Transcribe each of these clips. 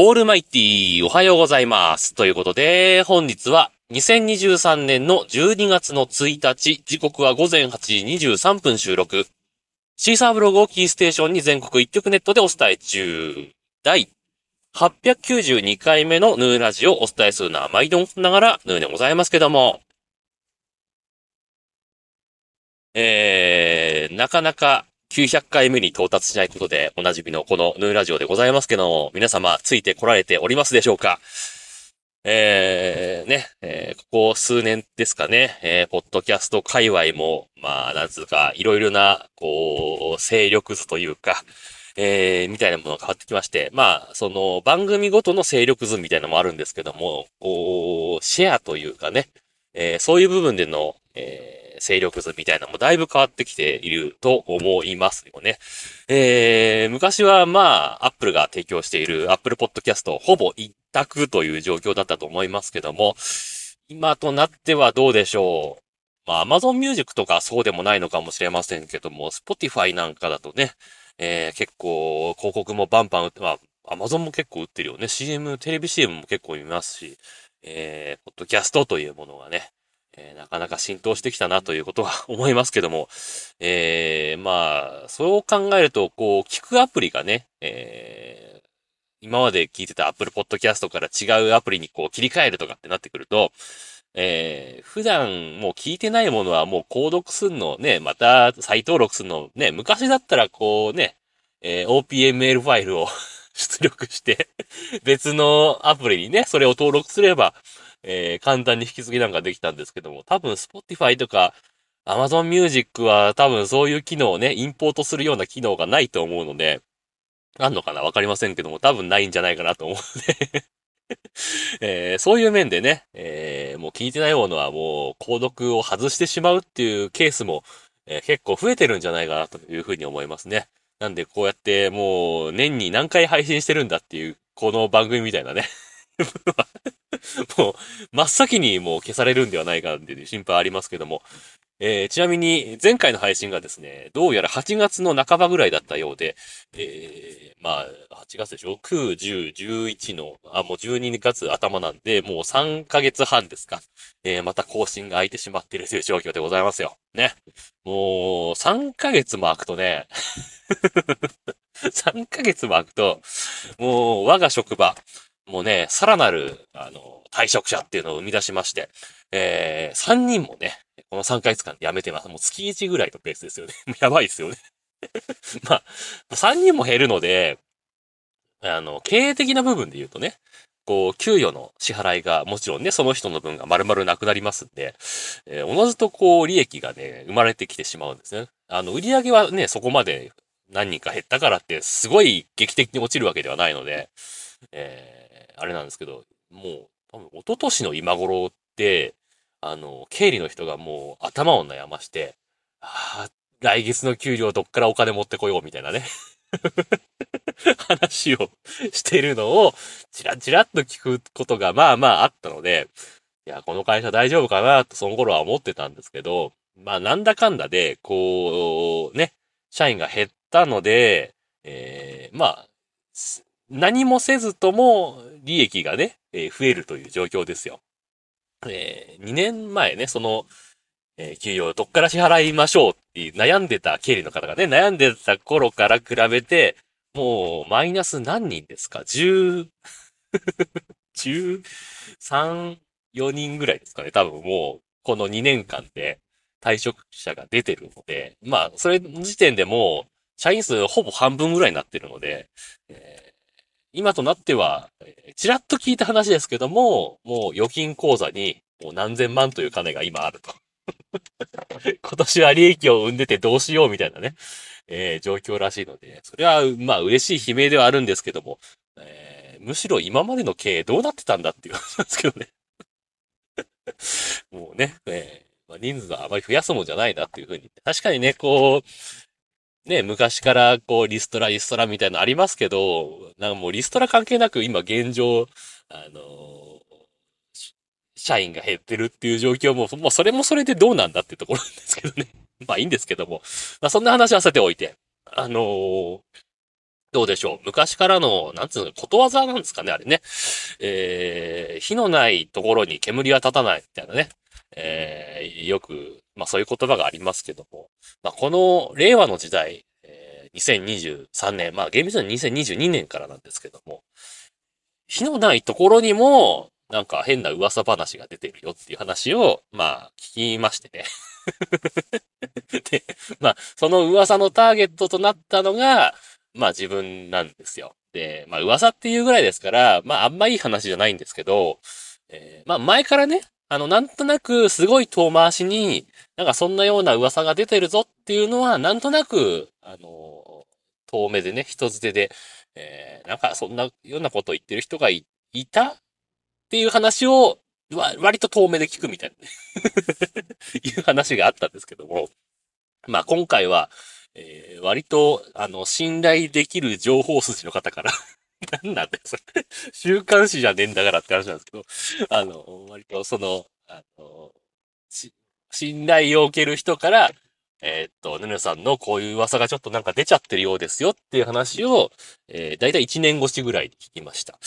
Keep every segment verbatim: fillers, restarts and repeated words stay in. オールマイティーおはようございますということで、本日はにせんにじゅうさんねんのじゅうにがつのついたち、時刻はごぜんはちじにじゅうさんぷん収録。シーサーブログをキーステーションに全国一曲ネットでお伝え中。第はっぴゃくきゅうじゅうにかいめのヌーラジオをお伝えするのは毎度ながらヌーでございますけども、えー、なかなかきゅうひゃっかいめに到達しないことでおなじみのこのヌーラジオでございますけども、皆様ついてこられておりますでしょうか。えー、ね、えー、ここ数年ですかね、えー、ポッドキャスト界隈も、まあ、なんつうか、いろいろな、こう、勢力図というか、えー、みたいなものが変わってきまして、まあ、その、番組ごとの勢力図みたいなのもあるんですけども、こう、シェアというかね、えー、そういう部分での、えー、勢力図みたいなのもだいぶ変わってきていると思いますよね。えー、昔はまあ、アップルが提供しているアップルポッドキャスト、ほぼ一択という状況だったと思いますけども、今となってはどうでしょう。まあ、Amazon Music とかそうでもないのかもしれませんけども、Spotify なんかだとね、えー、結構広告もバンバン売って、まあ、Amazon も結構売ってるよね。シーエム、テレビ シーエム も結構見ますし、えー、ポッドキャストというものがね、えー、なかなか浸透してきたなということは思いますけども、えー、まあ、そう考えると、こう、聞くアプリがね、えー、今まで聞いてた Apple Podcast から違うアプリにこう切り替えるとかってなってくると、えー、普段もう聞いてないものはもう購読するのね、また再登録するのね、昔だったらこうね、えー、オーピーエムエル ファイルを出力して別のアプリにね、それを登録すれば、えー、簡単に引き継ぎなんかできたんですけども、多分 Spotify とか Amazon Music は多分そういう機能をね、インポートするような機能がないと思うので、あんのかなわかりませんけども、多分ないんじゃないかなと思うのでえー、そういう面でね、えー、もう聞いてないものはもう購読を外してしまうっていうケースも、えー、結構増えてるんじゃないかなというふうに思いますね。なんでこうやってもう年に何回配信してるんだっていうこの番組みたいなねもう真っ先にもう消されるんではないかっていう心配ありますけども、えー、ちなみに前回の配信がですね、どうやらはちがつの半ばぐらいだったようで、えー、まあはちがつでしょ、く、じゅう、じゅういちの、あ、もうじゅうにがつ頭なんで、もうさんかげつはんですか、えー、また更新が空いてしまっているという状況でございますよね。もうさんかげつも空くとねさんかげつも空くともう我が職場もうね、さらなるあの退職者っていうのを生み出しまして、えー、さんにんもねこのさんかげつかんで辞めてます。もう月いちぐらいのペースですよね。やばいですよね。まあ、さんにんも減るので、あの、経営的な部分で言うとね、こう、給与の支払いが、もちろんね、その人の分が丸々なくなりますんで、えー、おのずとこう、利益がね、生まれてきてしまうんですね。あの、売り上げはね、そこまで何人か減ったからって、すごい劇的に落ちるわけではないので、えー、あれなんですけど、もう、多分一昨年の今頃って、あの、経理の人がもう頭を悩まして、ああ、来月の給料どっからお金持ってこようみたいなね、話をしてるのを、ちらちらっと聞くことがまあまああったので、いや、この会社大丈夫かなとその頃は思ってたんですけど、まあなんだかんだで、こう、ね、社員が減ったので、えー、まあ、何もせずとも利益がね、増えるという状況ですよ。えー、にねんまえね、その、えー、給与をどっから支払いましょうって悩んでた経理の方がね、悩んでた頃から比べて、もう、マイナス何人ですか ?じゅう、じゅうさん、よにんぐらいですかね。多分もう、このにねんかんで退職者が出てるので、まあ、それの時点でもう、社員数ほぼ半分ぐらいになってるので、えー今となっては、ちらっと聞いた話ですけども、もう預金口座にもう何千万という金が今あると。今年は利益を生んでてどうしようみたいなね、えー、状況らしいので、それはまあ嬉しい悲鳴ではあるんですけども、えー、むしろ今までの経営どうなってたんだっていう話なんですけどね。もうね、えーまあ、人数はあまり増やすもんじゃないなっていうふうに。確かにね、こう、ね、昔からこうリストラリストラみたいなのありますけど、なんかもうリストラ関係なく今現状、あのー、社員が減ってるっていう状況も、もうそれもそれでどうなんだっていうところなんですけどね。まあいいんですけども。まあそんな話はさておいて、あのー、どうでしょう。昔からの、なんつうの、ことわざなんですかね、あれね。えー、火のないところに煙は立たないみたいなね。えー、よく、まあそういう言葉がありますけども。まあこの令和の時代、えー、にせんにじゅうさんねん、まあ厳密ににせんにじゅうにねんからなんですけども、火のないところにも、なんか変な噂話が出てるよっていう話を、まあ聞きましてね。で、まあその噂のターゲットとなったのが、まあ自分なんですよ。で、まあ噂っていうぐらいですから、まああんまいい話じゃないんですけど、えー、まあ前からね、あのなんとなくすごい遠回しに、なんかそんなような噂が出てるぞっていうのは、なんとなく、あの、遠目でね、人づてで、えー、なんかそんなようなことを言ってる人が い, いたっていう話を、わ割と遠目で聞くみたいな、ね、いう話があったんですけども、まあ今回は、えー、割と、あの、信頼できる情報筋の方から、なんなんだよ、それ。週刊誌じゃねえんだからって話なんですけど、あの、割とその、あの、信頼を受ける人から、えー、っと、ヌヌさんのこういう噂がちょっとなんか出ちゃってるようですよっていう話を、えー、だいたいいちねん越しぐらいに聞きました。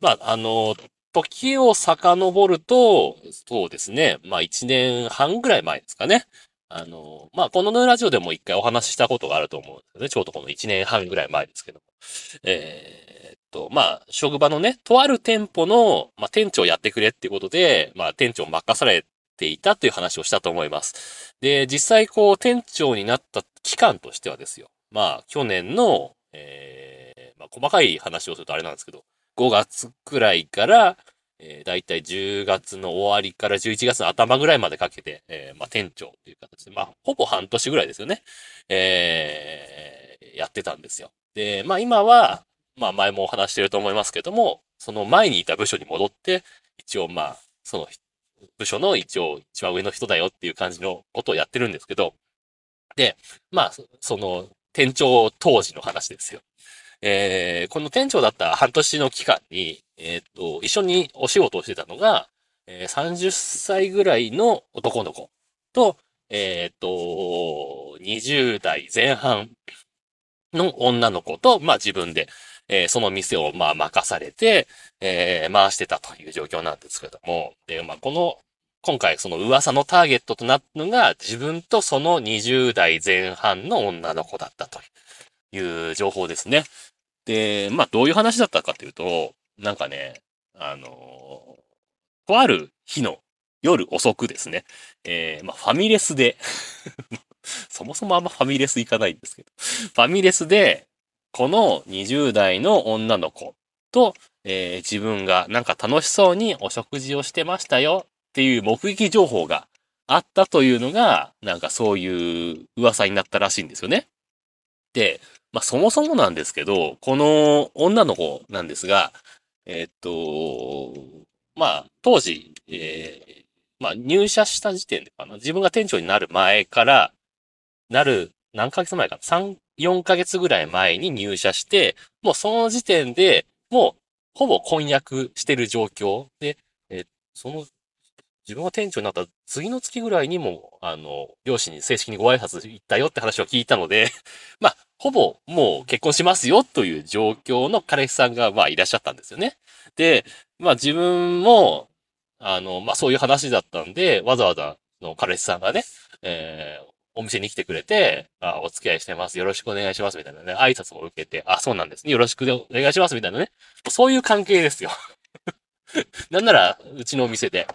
まあ、あの、時を遡ると、そうですね、まあいちねんはんぐらい前ですかね。あの、まあ、このラジオでも一回お話ししたことがあると思うんですよね。ちょうどこのいちねんはんぐらい前ですけども。えー、っと、まあ、職場のね、とある店舗の、まあ、店長やってくれっていうことで、まあ、店長を任されていたという話をしたと思います。で、実際こう、店長になった期間としてはですよ。まあ、去年の、えー、まあ、細かい話をするとあれなんですけど、ごがつくらいから、えー、だいたいじゅうがつの終わりからじゅういちがつの頭ぐらいまでかけて、えー、まあ、店長という形で、まあ、ほぼ半年ぐらいですよね。えー、やってたんですよ。で、まあ、今は、まあ、前もお話してると思いますけども、その前にいた部署に戻って、一応まあ、その部署の一応一番上の人だよっていう感じのことをやってるんですけど、で、まあ、その、店長当時の話ですよ。えー、この店長だった半年の期間に、えー、っと、一緒にお仕事をしてたのが、えー、さんじゅっさいぐらいの男の子と、えー、っと、にじゅうだいぜんはんの女の子と、まあ自分で、えー、その店をまあ任されて、えー、回してたという状況なんですけども、で、まあこの、今回その噂のターゲットとなったのが、自分とそのにじゅうだいぜんはんの女の子だったという情報ですね。で、まあどういう話だったかというと、なんかね、あのー、とある日の夜遅くですね、えー、まあファミレスで、そもそもあんまファミレス行かないんですけど、ファミレスで、このにじゅう代の女の子と、えー、自分がなんか楽しそうにお食事をしてましたよっていう目撃情報があったというのが、なんかそういう噂になったらしいんですよね。で、まあそもそもなんですけど、この女の子なんですが、えー、っと、まあ、当時、えー、まあ、入社した時点でかな、自分が店長になる前から、なる、何ヶ月前かな、さん、よんかげつぐらい前に入社して、もうその時点で、もう、ほぼ婚約してる状況で、えー、その、自分が店長になった次の月ぐらいにも、あの、両親に正式にご挨拶行ったよって話を聞いたので、まあ、ほぼもう結婚しますよという状況の彼氏さんがまあいらっしゃったんですよね。で、まあ自分も、あの、まあそういう話だったんで、わざわざの彼氏さんがね、えー、お店に来てくれて、あ、お付き合いしてます、よろしくお願いしますみたいなね、挨拶を受けて、あ、そうなんですね、よろしくお願いしますみたいなね、そういう関係ですよ。なんなら、うちのお店で、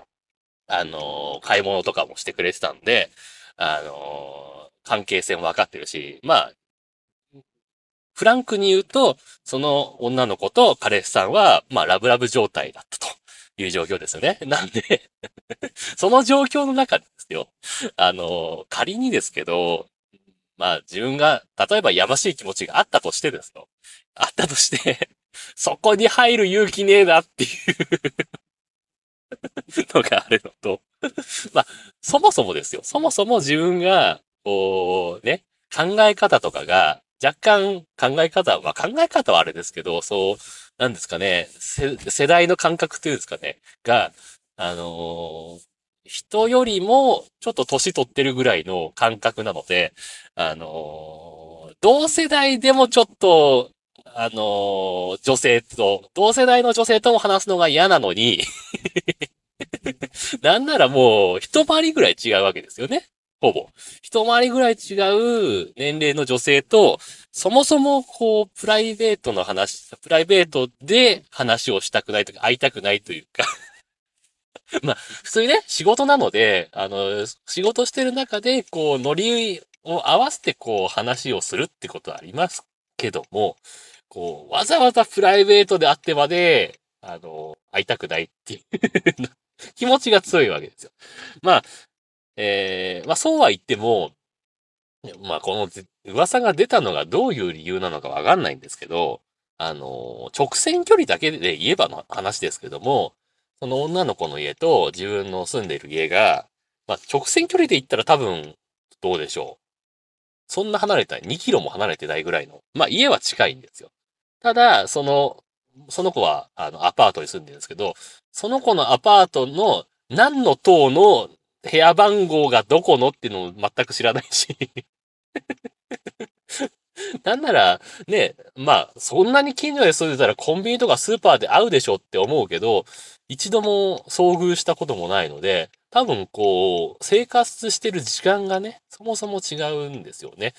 あの、買い物とかもしてくれてたんで、あの、関係性もわかってるし、まあ、フランクに言うと、その女の子と彼氏さんは、まあ、ラブラブ状態だったという状況ですよね。なんで、その状況の中ですよ。あの、仮にですけど、まあ、自分が、例えばやましい気持ちがあったとしてですよ。あったとして、そこに入る勇気ねえなっていうのがあるのと、まあ、そもそもですよ。そもそも自分が、こう、ね、考え方とかが、若干考え方は、まあ、考え方はあれですけど、そう、なんですかね、世、世代の感覚というんですかね、が、あのー、人よりもちょっと年取ってるぐらいの感覚なので、あのー、同世代でもちょっと、あのー、女性と、同世代の女性とも話すのが嫌なのに、なんならもう一回りぐらい違うわけですよね。ほぼ。一回りぐらい違う年齢の女性と、そもそもこう、プライベートの話、プライベートで話をしたくないとか、会いたくないというか。まあ、普通にね、仕事なので、あの、仕事してる中で、こう、ノリを合わせてこう、話をするってことはありますけども、こう、わざわざプライベートであってまで、あの、会いたくないっていう、気持ちが強いわけですよ。まあ、えー、まあそうは言っても、まあこの噂が出たのがどういう理由なのかわかんないんですけど、あの、直線距離だけで言えばの話ですけども、その女の子の家と自分の住んでいる家が、まあ直線距離で言ったら多分どうでしょう。そんな離れた、にキロも離れてないぐらいの、まあ家は近いんですよ。ただ、その、その子はあのアパートに住んでるんですけど、その子のアパートの何の棟の部屋番号がどこのっていうのを全く知らないし。なんなら、ね、まあ、そんなに近所で住んでたらコンビニとかスーパーで会うでしょって思うけど、一度も遭遇したこともないので、多分こう、生活してる時間がね、そもそも違うんですよね。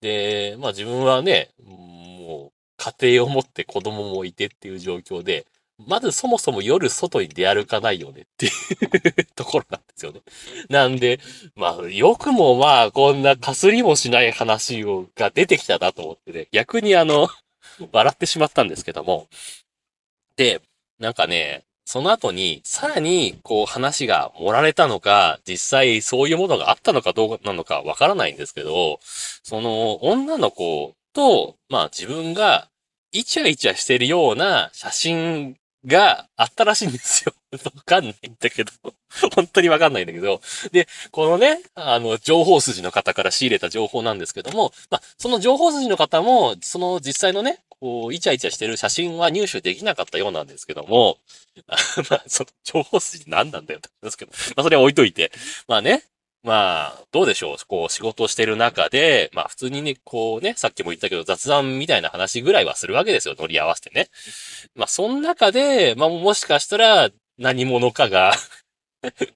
で、まあ自分はね、もう、家庭を持って子供もいてっていう状況で、まずそもそも夜外に出歩かないよねっていうところなんですよね。なんで、まあ、よくもまあ、こんなかすりもしない話をが出てきたなと思ってね、逆にあの、笑ってしまったんですけども。で、なんかね、その後に、さらに、こう話が盛られたのか、実際そういうものがあったのかどうなのかわからないんですけど、その女の子と、まあ自分が、イチャイチャしてるような写真、があったらしいんですよ。わかんないんだけど。本当にわかんないんだけど。で、このね、あの、情報筋の方から仕入れた情報なんですけども、まあ、その情報筋の方も、その実際のね、こう、イチャイチャしてる写真は入手できなかったようなんですけども、まあ、その情報筋何なんだよって言うんですけど、まあ、それは置いといて。まあね、まあ、どうでしょう。こう、仕事してる中で、まあ、普通にね、こうね、さっきも言ったけど、雑談みたいな話ぐらいはするわけですよ。乗り合わせてね。まあ、その中で、まあ、もしかしたら、何者かが、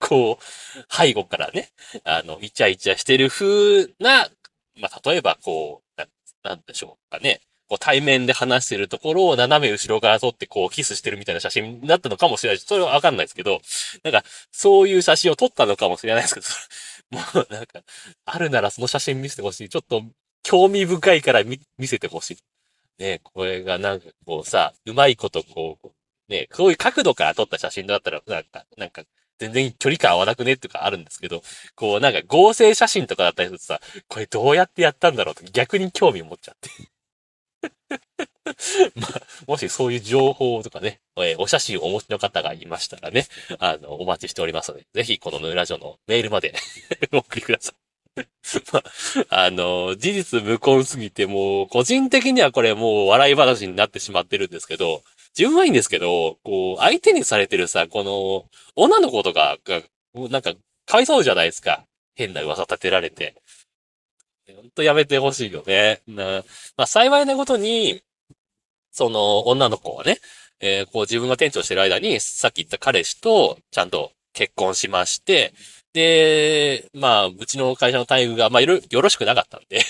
こう、背後からね、あの、イチャイチャしてる風な、まあ、例えば、こうな、なんでしょうかね。こう、対面で話してるところを斜め後ろから撮って、こう、キスしてるみたいな写真だったのかもしれないし、それはわかんないですけど、なんか、そういう写真を撮ったのかもしれないですけど、もうなんか、あるならその写真見せてほしい。ちょっと興味深いから見、見せてほしい。ね、これがなんかこうさ、うまいことこう、ね、こういう角度から撮った写真だったら、なんか、なんか、全然距離感合わなくねっていうかあるんですけど、こうなんか合成写真とかだったりするとさ、これどうやってやったんだろうと逆に興味持っちゃって。まあ、もしそういう情報とかね、えー、お写真をお持ちの方がいましたらね、あの、お待ちしておりますので、ぜひこのヌーラジオのメールまでお送りください。まあ、あの、事実無根すぎて、もう、個人的にはこれもう笑い話になってしまってるんですけど、自分はいいんですけど、こう、相手にされてるさ、この、女の子とかが、なんか、かわいそうじゃないですか。変な噂立てられて。ほんとやめてほしいよね。なまあ、幸いなことに、その女の子はね、えー、こう自分が店長してる間に、さっき言った彼氏とちゃんと結婚しまして、で、まあ、うちの会社の待遇が、まあ、よろ、よろしくなかったんで、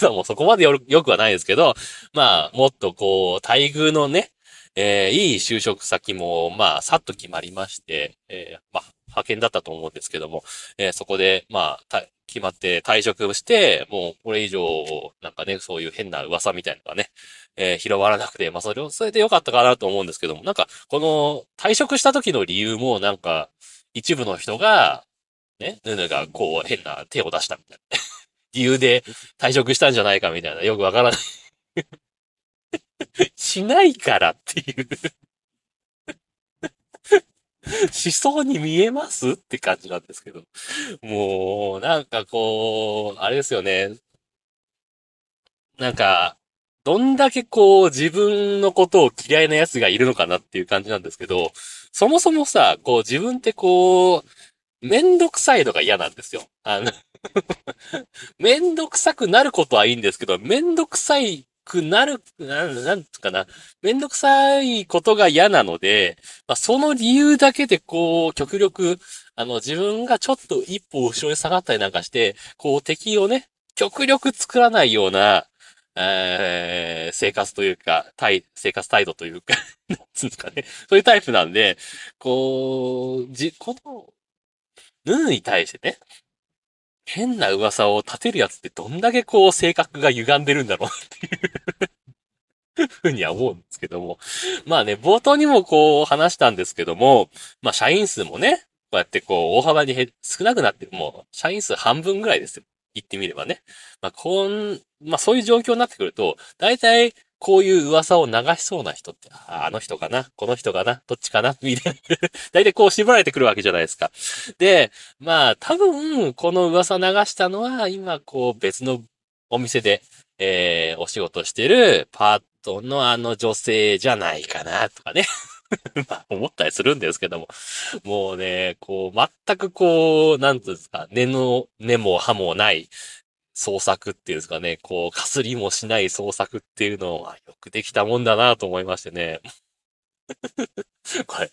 今もそこまでよ、よくはないですけど、まあ、もっとこう、待遇のね、えー、いい就職先も、まあ、さっと決まりまして、えー、まあ、派遣だったと思うんですけども、えー、そこで、まあ、た決まって退職して、もうこれ以上、なんかね、そういう変な噂みたいなのがね、えー、広まらなくて、まあそれを、それで良かったかなと思うんですけども、なんか、この退職した時の理由も、なんか、一部の人が、ね、ヌヌがこう変な手を出したみたいな。理由で退職したんじゃないかみたいな、よくわからない。しないからっていう。思想に見えますって感じなんですけど。もう、なんかこう、あれですよね。なんか、どんだけこう、自分のことを嫌いな奴がいるのかなっていう感じなんですけど、そもそもさ、こう、自分ってこう、めんどくさいのが嫌なんですよ。あの、めんどくさくなることはいいんですけど、めんどくさいくなる、なん、なんつうかな、めんどくさいことが嫌なので、まあ、その理由だけでこう、極力、あの、自分がちょっと一歩後ろに下がったりなんかして、こう、敵をね、極力作らないような、えー、生活というか、態、生活態度というか、なんつうんですかね、そういうタイプなんで、こう、じ、この、ヌーに対してね、変な噂を立てるやつってどんだけこう性格が歪んでるんだろうっていうふうには思うんですけども。まあね、冒頭にもこう話したんですけども、まあ社員数もね、こうやってこう大幅に減少なくなって、もう社員数半分ぐらいですよ。言ってみればね。まあこん、まあそういう状況になってくると、大体こういう噂を流しそうな人って、あ, あの人かな、この人かな、どっちかな、みたいな。大体こう縛られてくるわけじゃないですか。で、まあ多分この噂流したのは、今こう別のお店で、えー、お仕事してるパートのあの女性じゃないかな、とかね。まあ思ったりするんですけども。もうね、こう全くこう、なんていうんですか、根の、根も葉もない。創作っていうんですかね、こう、かすりもしない創作っていうのはよくできたもんだなと思いましてね。これ、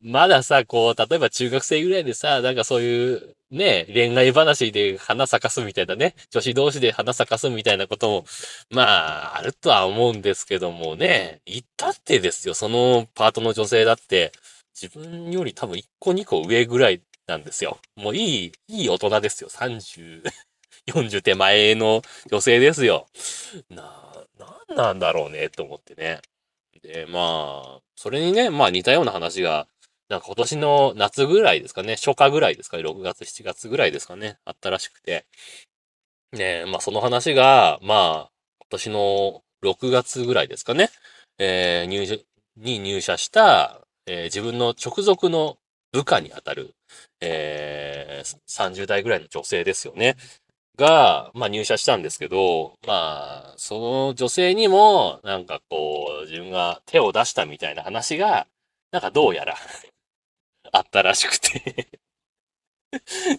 まださ、こう、例えば中学生ぐらいでさ、なんかそういう、ね、恋愛話で花咲かすみたいなね、女子同士で花咲かすみたいなことも、まあ、あるとは思うんですけどもね、言ったってですよ、そのパートの女性だって、自分より多分いっこにこ上ぐらいなんですよ。もういい、いい大人ですよ、さんじゅう。よんじゅう手前の女性ですよ。な、なんなんだろうね、と思ってね。で、まあ、それにね、まあ似たような話が、なんか今年の夏ぐらいですかね、初夏ぐらいですかね、ろくがつ、しちがつぐらいですかね、あったらしくて。ね、まあその話が、まあ、今年のろくがつぐらいですかね、えー、入社、に入社した、えー、自分の直属の部下にあたる、えー、さんじゅう代ぐらいの女性ですよね。が、まあ入社したんですけど、まあ、その女性にも、なんかこう、自分が手を出したみたいな話が、なんかどうやら、あったらしくて。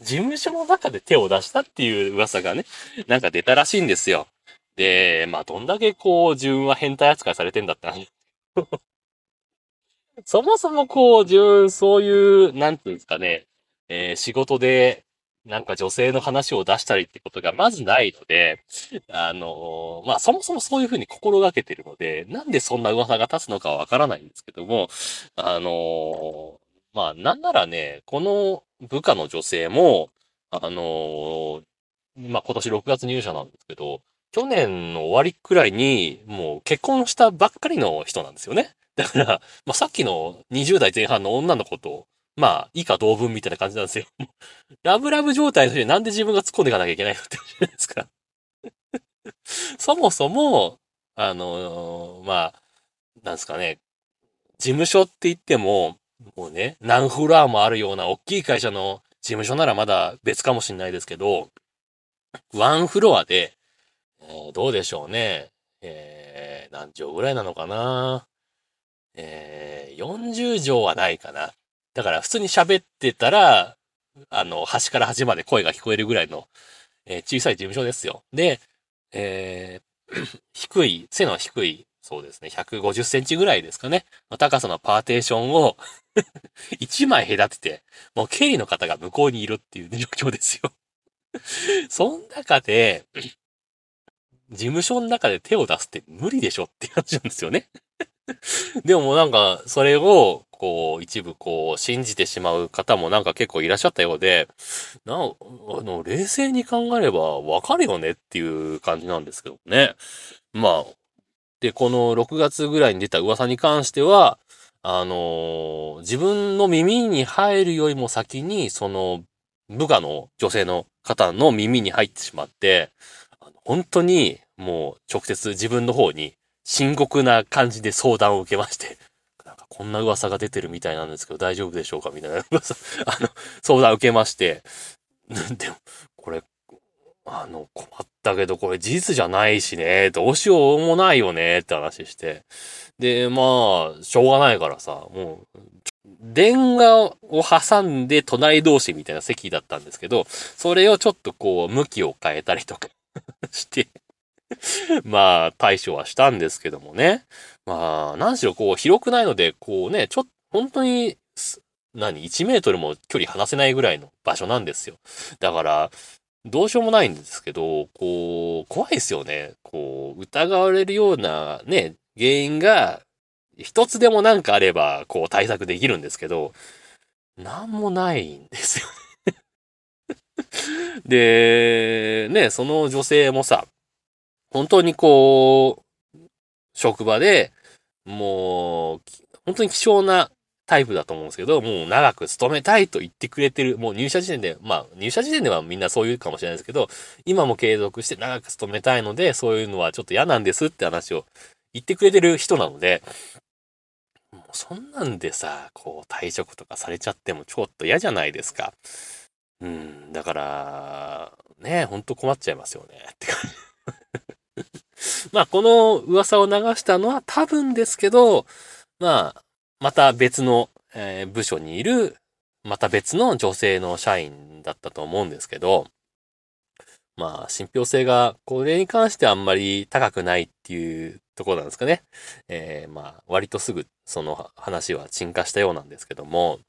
事務所の中で手を出したっていう噂がね、なんか出たらしいんですよ。で、まあどんだけこう、自分は変態扱いされてんだって話。そもそもこう、自分、そういう、なんていうんですかね、えー、仕事で、なんか女性の話を出したりってことがまずないので、あの、まあ、そもそもそういうふうに心がけてるので、なんでそんな噂が立つのかはわからないんですけども、あの、まあ、なんならね、この部下の女性も、あの、まあ、今年ろくがつ入社なんですけど、去年の終わりくらいにもう結婚したばっかりの人なんですよね。だから、まあ、さっきのにじゅう代前半の女の子と、まあ、以下同文みたいな感じなんですよ。ラブラブ状態の人になんで自分が突っ込んでいかなきゃいけないのってことじゃないですか。そもそも、あのー、まあ、なんですかね、事務所って言っても、もうね、何フロアもあるような大きい会社の事務所ならまだ別かもしれないですけど、ワンフロアで、どうでしょうね、えー、何畳ぐらいなのかな、えー、よんじゅう畳はないかな。だから普通に喋ってたら、あの、端から端まで声が聞こえるぐらいの、えー、小さい事務所ですよ。で、えー、低い、背の低い、そうですね、ひゃくごじゅっセンチぐらいですかね。高さのパーテーションを、いちまい隔てて、もう経理の方が向こうにいるっていう状況ですよ。その中で、事務所の中で手を出すって無理でしょって話なんですよね。でももうなんか、それを、こう、一部こう、信じてしまう方もなんか結構いらっしゃったようで、な、あの、冷静に考えればわかるよねっていう感じなんですけどね。まあ、で、このろくがつぐらいに出た噂に関しては、あのー、自分の耳に入るよりも先に、その、部下の女性の方の耳に入ってしまって、本当にもう直接自分の方に深刻な感じで相談を受けまして、こんな噂が出てるみたいなんですけど大丈夫でしょうかみたいな噂あの相談受けましてでもこれあの困ったけどこれ事実じゃないしねどうしようもないよねって話してでまあしょうがないからさもう電話を挟んで隣同士みたいな席だったんですけどそれをちょっとこう向きを変えたりとかしてまあ、対処はしたんですけどもね。まあ、何しろこう、広くないので、こうね、ちょっと、本当に、何、いちメートルも距離離せないぐらいの場所なんですよ。だから、どうしようもないんですけど、こう、怖いですよね。こう、疑われるようなね、原因が、一つでもなんかあれば、こう、対策できるんですけど、なんもないんですよね。で、ね、その女性もさ、本当にこう、職場で、もう、本当に希少なタイプだと思うんですけど、もう長く勤めたいと言ってくれてる、もう入社時点で、まあ入社時点ではみんなそう言うかもしれないですけど、今も継続して長く勤めたいので、そういうのはちょっと嫌なんですって話を言ってくれてる人なので、もうそんなんでさ、こう退職とかされちゃってもちょっと嫌じゃないですか。うん、だから、ね、ほんと困っちゃいますよね、って感じ。まあこの噂を流したのは多分ですけど、まあまた別の、えー、部署にいるまた別の女性の社員だったと思うんですけど、まあ信憑性がこれに関してはあんまり高くないっていうところなんですかね。えー、まあ割とすぐその話は沈下したようなんですけども、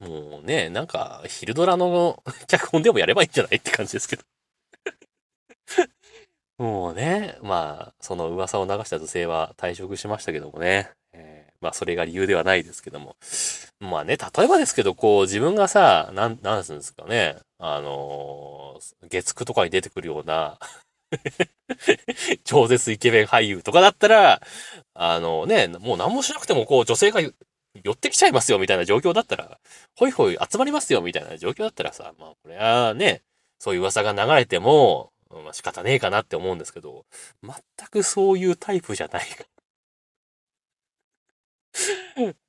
もうね、なんか昼ドラの脚本でもやればいいんじゃないって感じですけど。もうね、まあ、その噂を流した女性は退職しましたけどもね、えー、まあ、それが理由ではないですけども。まあね、例えばですけど、こう、自分がさ、なん、なんすんですかね、あのー、月くとかに出てくるような、超絶イケメン俳優とかだったら、あのね、もう何もしなくても、こう、女性が寄ってきちゃいますよ、みたいな状況だったら、ほいほい集まりますよ、みたいな状況だったらさ、まあ、これはね、そういう噂が流れても、まあ、仕方ねえかなって思うんですけど、全くそういうタイプじゃない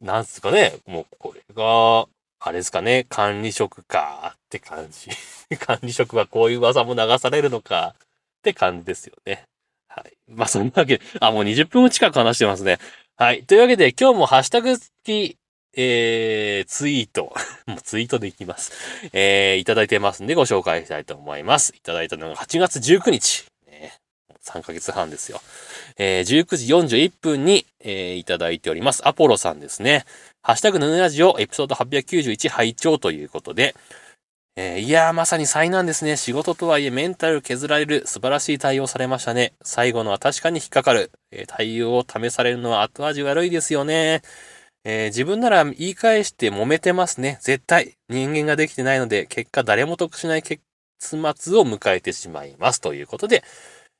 なんすかね、もうこれが、あれですかね、管理職かって感じ。管理職はこういう噂も流されるのかって感じですよね。はい。まあそんなわけで、あ、もうにじゅっぷん近く話してますね。はい。というわけで、今日もハッシュタグ付き、えー、ツイート。もうツイートできます。えー、いただいてますんでご紹介したいと思います。いただいたのがはちがつじゅうくにち。ね、さんかげつはんですよ。えー、じゅうくじよんじゅういっぷんに、えー、いただいております。アポロさんですね。ハッシュタグヌヌラジオエピソードはっぴゃくきゅうじゅういち拝聴ということで、えー、いやーまさに災難ですね。仕事とはいえメンタル削られる素晴らしい対応されましたね。最後のは確かに引っかかる。えー、対応を試されるのは後味悪いですよね。えー、自分なら言い返して揉めてますね。絶対。人間ができてないので、結果誰も得しない結末を迎えてしまいます。ということで、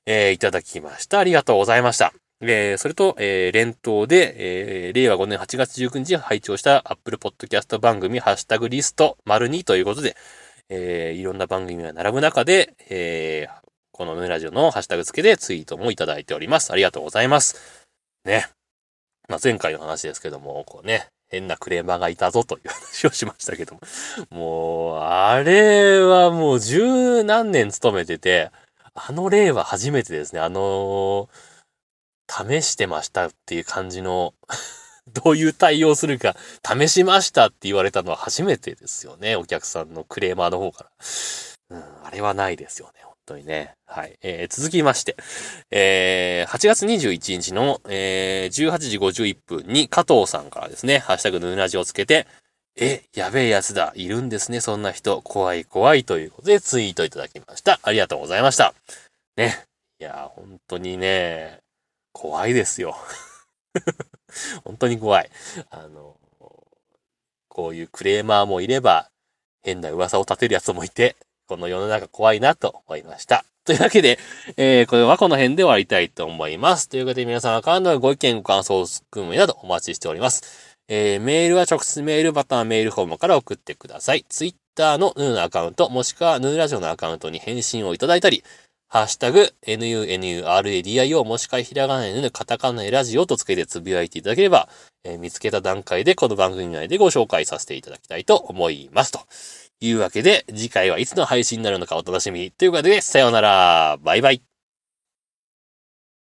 えー、いただきました。ありがとうございました。えー、それと、えー、連投で、えー、れいわごねんはちがつじゅうくにちに拝聴したApple Podcast番組、ハッシュタグリスト ② ということで、えー、いろんな番組が並ぶ中で、えー、このヌラジオのハッシュタグ付けでツイートもいただいております。ありがとうございます。ね。まあ、前回の話ですけども、こうね、変なクレーマーがいたぞという話をしましたけども、もう、あれはもう十何年勤めてて、あの例は初めてですね、あの、試してましたっていう感じの、どういう対応するか、試しましたって言われたのは初めてですよね、お客さんのクレーマーの方から。うん、あれはないですよね。本当にね。はい。えー、続きまして、えー、はちがつにじゅういちにちの、えー、じゅうはちじごじゅういっぷんに加藤さんからですね、ハッシュタグヌーラジをつけて、え、やべえやつだ、いるんですね、そんな人、怖い怖いということでツイートいただきました。ありがとうございました。ね。いや、本当にね、怖いですよ。本当に怖い。あの、こういうクレーマーもいれば、変な噂を立てるやつもいて、この世の中怖いなと思いました。というわけで、えー、これはこの辺で終わりたいと思います。ということで皆さんからのご意見、ご感想、ツッコミなどお待ちしております。えー、メールは直接メール、またはメールフォームから送ってください。ツイッターのヌーのアカウント、もしくはヌーラジオのアカウントに返信をいただいたり、ハッシュタグ、ヌーラジオ もしくはひらがなヌー、カタカナラジオとつけてつぶやいていただければ、えー、見つけた段階でこの番組内でご紹介させていただきたいと思いますと。というわけで、次回はいつの配信になるのかお楽しみに。というわけで、さようなら。バイバイ。